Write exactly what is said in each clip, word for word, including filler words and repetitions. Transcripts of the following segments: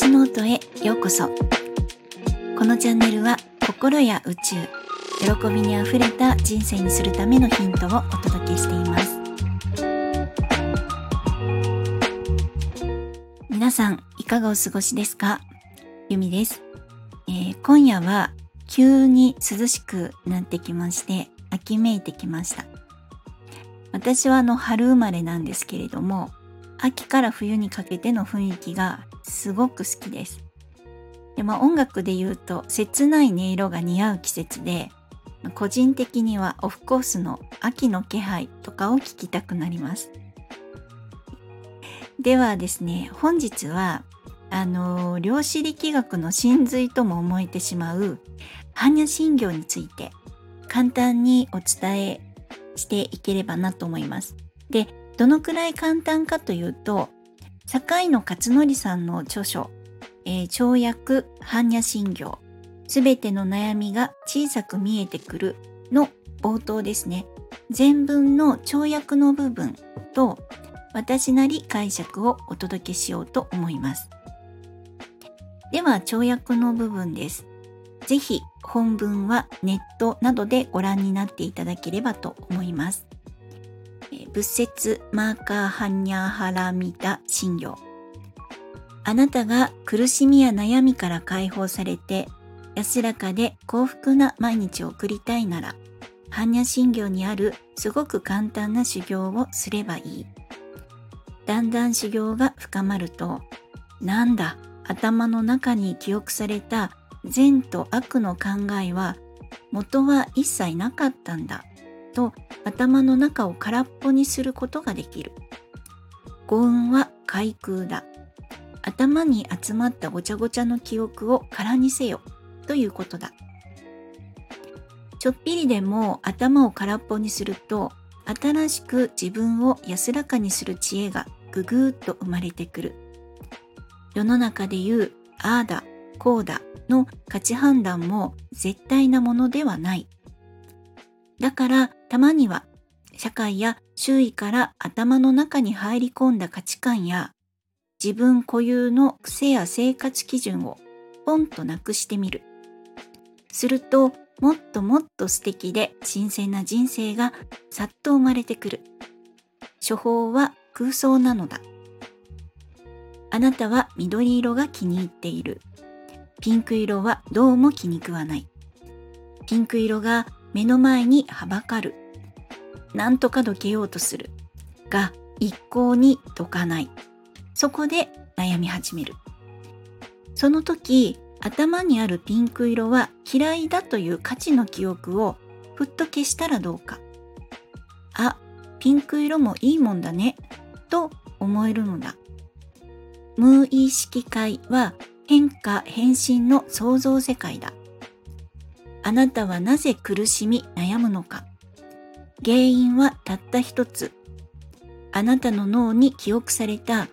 スノートへようこそ。このチャンネルは心や宇宙、喜びにあふれた人生にするためのヒントをお届けしています。皆さんいかがお過ごしですか？ゆみです。えー、今夜は急に涼しくなってきまして、秋めいてきました。私はあの春生まれなんですけれども、秋から冬にかけての雰囲気がすごく好きです。で、まあ、音楽で言うと切ない音色が似合う季節で、個人的にはオフコースの秋の気配とかを聴きたくなります。ではですね、本日はあの量子力学の真髄とも思えてしまう般若心経について簡単にお伝えしていければなと思います。で、どのくらい簡単かというと、堺野勝則さんの著書、えー、超訳般若心経、すべての悩みが小さく見えてくるの冒頭ですね、全文の超訳の部分と私なり解釈をお届けしようと思います。では超訳の部分です。ぜひ本文はネットなどでご覧になっていただければと思います。仏説マーカーハンニャーハラミタ心経。あなたが苦しみや悩みから解放されて安らかで幸福な毎日を送りたいなら、般若心経にあるすごく簡単な修行をすればいい。だんだん修行が深まると、なんだ、頭の中に記憶された善と悪の考えは元は一切なかったんだと頭の中を空っぽにすることができる。五運は海空だ。頭に集まったごちゃごちゃの記憶を空にせよということだ。ちょっぴりでも頭を空っぽにすると、新しく自分を安らかにする知恵がぐぐーっと生まれてくる。世の中で言うああだこうだの価値判断も絶対なものではない。だからたまには社会や周囲から頭の中に入り込んだ価値観や自分固有の癖や生活基準をポンとなくしてみる。するともっともっと素敵で新鮮な人生がさっと生まれてくる。処方は空想なのだ。あなたは緑色が気に入っている。ピンク色はどうも気に食わない。ピンク色が目の前にはばかる。なんとかどけようとする。が、一向にどかない。そこで悩み始める。その時、頭にあるピンク色は嫌いだという価値の記憶をふっと消したらどうか。あ、ピンク色もいいもんだね、と思えるのだ。無意識界は、変化変身の創造世界だ。あなたはなぜ苦しみ悩むのか。原因はたった一つ。あなたの脳に記憶された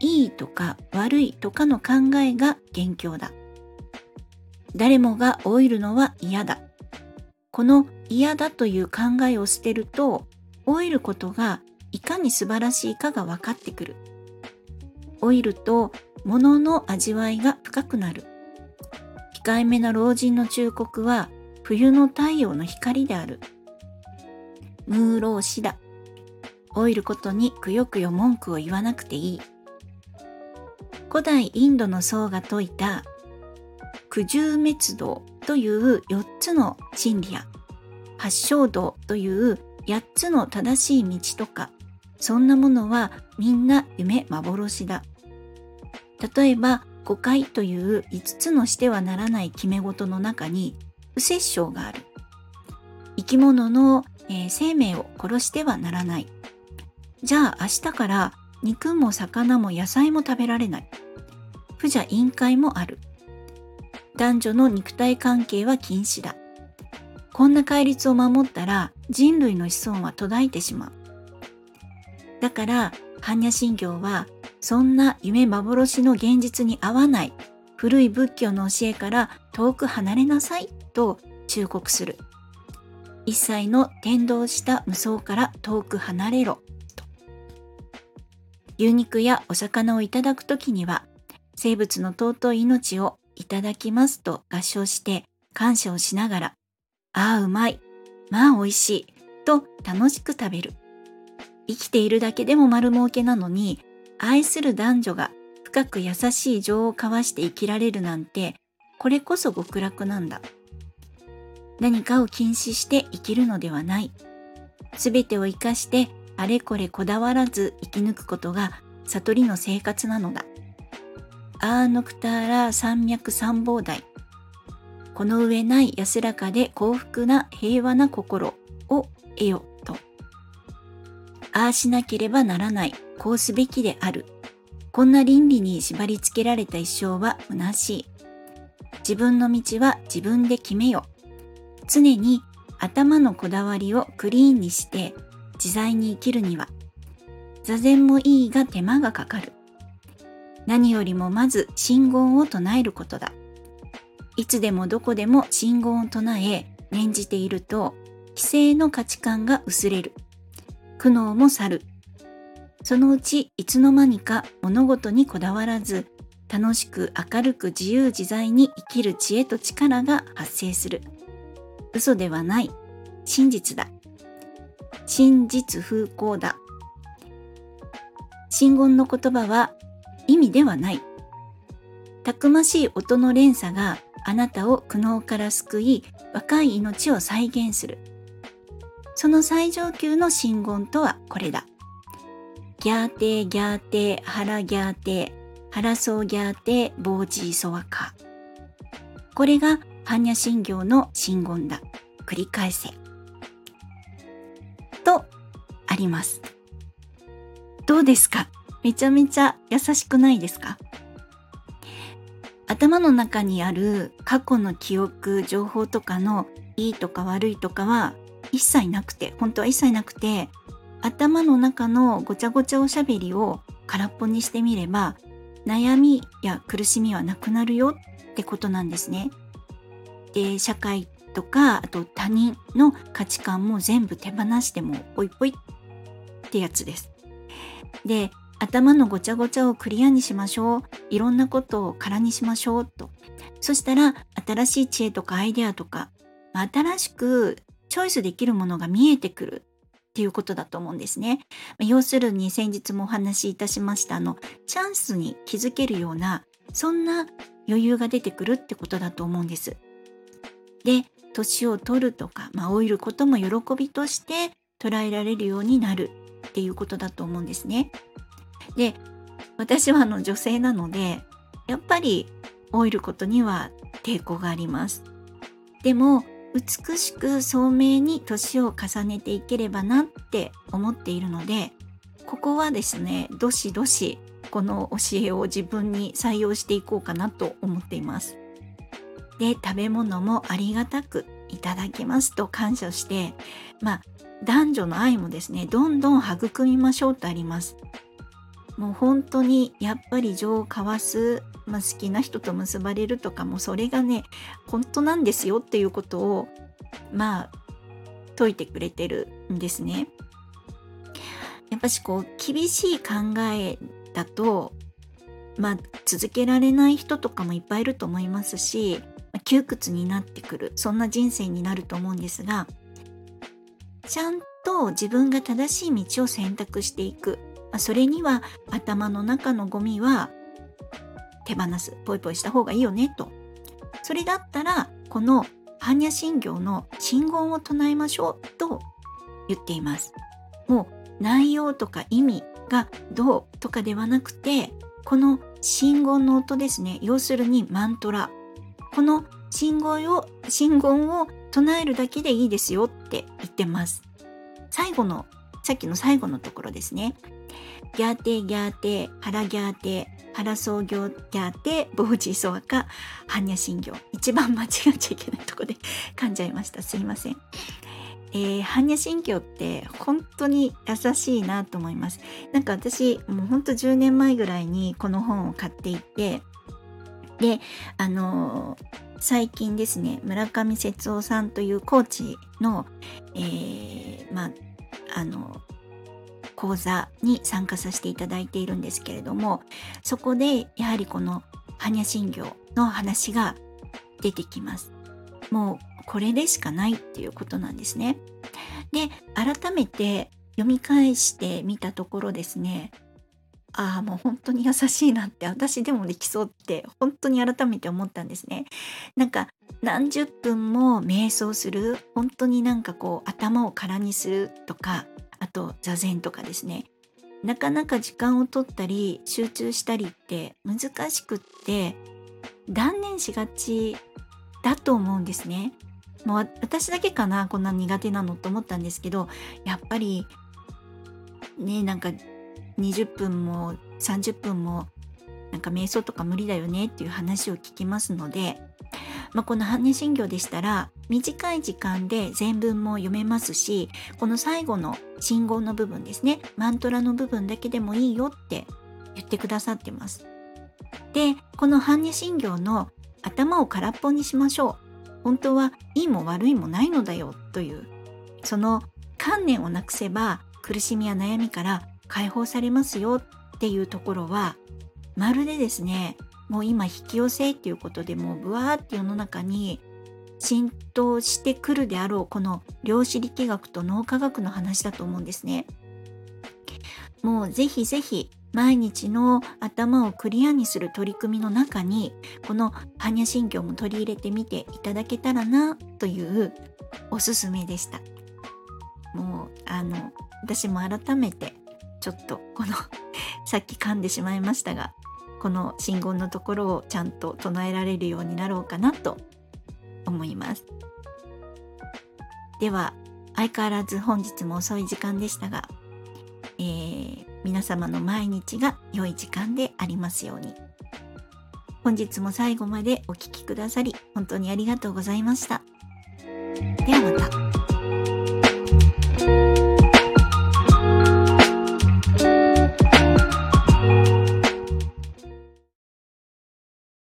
いいとか悪いとかの考えが元凶だ。誰もが老いるのは嫌だ。この嫌だという考えを捨てると、老いることがいかに素晴らしいかが分かってくる。老いると物の味わいが深くなる。控えめな老人の忠告は冬の太陽の光である。ムーローシだ。老いることにくよくよ文句を言わなくていい。古代インドの僧が説いた苦渋滅道というよっつの真理や八正道というやっつの正しい道とか、そんなものはみんな夢幻だ。例えば誤解といういつつのしてはならない決め事の中に不殺生がある。生き物の、えー、生命を殺してはならない。じゃあ明日から肉も魚も野菜も食べられない。不邪淫戒もある。男女の肉体関係は禁止だ。こんな戒律を守ったら人類の子孫は途絶えてしまう。だから般若心経はそんな夢幻の現実に合わない古い仏教の教えから遠く離れなさいと忠告する。一切の転倒した無双から遠く離れろと。牛肉やお魚をいただくときには生物の尊い命をいただきますと合唱して感謝をしながら、ああうまい、まあおいしいと楽しく食べる。生きているだけでも丸儲けなのに、愛する男女が深く優しい情を交わして生きられるなんて、これこそ極楽なんだ。何かを禁止して生きるのではない。すべてを生かしてあれこれこだわらず生き抜くことが悟りの生活なのだ。アーノクターラ山脈三宝台。この上ない安らかで幸福な平和な心を得よと。ああしなければならない。こうすべきである。こんな倫理に縛り付けられた一生は虚しい。自分の道は自分で決めよ。常に頭のこだわりをクリーンにして自在に生きるには、座禅もいいが手間がかかる。何よりもまず真言を唱えることだ。いつでもどこでも真言を唱え念じていると、既成の価値観が薄れる。苦悩も去る。そのうちいつの間にか物事にこだわらず、楽しく明るく自由自在に生きる知恵と力が発生する。嘘ではない。真実だ。真実風光だ。真言の言葉は意味ではない。たくましい音の連鎖があなたを苦悩から救い、若い命を再現する。その最上級の真言とはこれだ。ギャーテーギャーテーハラギャーテーハラソーギャーテーボージーソワカ。これが般若心経の真言だ。繰り返せとあります。どうですか？めちゃめちゃ優しくないですか？頭の中にある過去の記憶情報とかのいいとか悪いとかは一切なくて、本当は一切なくて、頭の中のごちゃごちゃおしゃべりを空っぽにしてみれば、悩みや苦しみはなくなるよってことなんですね。で、社会とかあと他人の価値観も全部手放してもポイポイってやつです。で、頭のごちゃごちゃをクリアにしましょう。いろんなことを空にしましょうと。そしたら新しい知恵とかアイデアとか、新しくチョイスできるものが見えてくるっていうことだと思うんですね。要するに先日もお話しいたしましたあのチャンスに気づけるような、そんな余裕が出てくるってことだと思うんです。で、年を取るとか、まあ、老いることも喜びとして捉えられるようになるっていうことだと思うんですね。で、私はあの女性なので、やっぱり老いることには抵抗があります。でも美しく聡明に年を重ねていければなって思っているので、ここはですね、どしどしこの教えを自分に採用していこうかなと思っています。で、食べ物もありがたくいただきますと感謝して、まあ、男女の愛もですね、どんどん育みましょうとあります。もう本当にやっぱり情を交わす、まあ、好きな人と結ばれるとかも、それがね、本当なんですよっていうことを、まあ、説いてくれてるんですね。やっぱしこう、厳しい考えだと、まあ、続けられない人とかもいっぱいいると思いますし、窮屈になってくる、そんな人生になると思うんですが、ちゃんと自分が正しい道を選択していく、それには頭の中のゴミは手放す、ポイポイした方がいいよねと。それだったらこの般若心経の真言を唱えましょうと言っています。もう内容とか意味がどうとかではなくて、この真言の音ですね、要するにマントラ、この真言を、真言を唱えるだけでいいですよって言ってます。最後の、さっきの最後のところですね。ギャーテーギャーテーハラギャーテーハラソーギョギャーテーボージーソワカ般若心経。一番間違っちゃいけないとこで噛んじゃいました。すいません。えー、般若心経って本当に優しいなと思います。なんか私、もう本当じゅうねんまえぐらいにこの本を買っていて、で、あのー、最近ですね、村上節夫さんというコーチの、えー、まあ、あのー、講座に参加させていただいているんですけれども、そこでやはりこの般若心経の話が出てきます。もうこれでしかないっていうことなんですね。で、改めて読み返してみたところですね、ああもう本当に優しいなって、私でもできそうって本当に改めて思ったんですね。なんか何十分も瞑想する、本当になんかこう頭を空にするとか、あと座禅とかですね、なかなか時間を取ったり集中したりって難しくって断念しがちだと思うんですね。もう私だけかなこんな苦手なのと思ったんですけど、やっぱりね、なんかにじゅっぷんもさんじゅっぷんもなんか瞑想とか無理だよねっていう話を聞きますので、まあ、この般若心経でしたら短い時間で全文も読めますし、この最後の信号の部分ですね、マントラの部分だけでもいいよって言ってくださってます。で、この般若心経の頭を空っぽにしましょう、本当はいいも悪いもないのだよというその観念をなくせば苦しみや悩みから解放されますよっていうところは、まるでですね、もう今引き寄せっていうことでもうブワーって世の中に浸透してくるであろう、この量子力学と脳科学の話だと思うんですね。もうぜひぜひ毎日の頭をクリアにする取り組みの中にこの般若心経も取り入れてみていただけたらなというおすすめでした。もうあの私も改めてちょっとこのさっき噛んでしまいましたが、この真言のところをちゃんと唱えられるようになろうかなと思います。では相変わらず本日も遅い時間でしたが、えー、皆様の毎日が良い時間でありますように。本日も最後までお聞きくださり本当にありがとうございました。ではまた。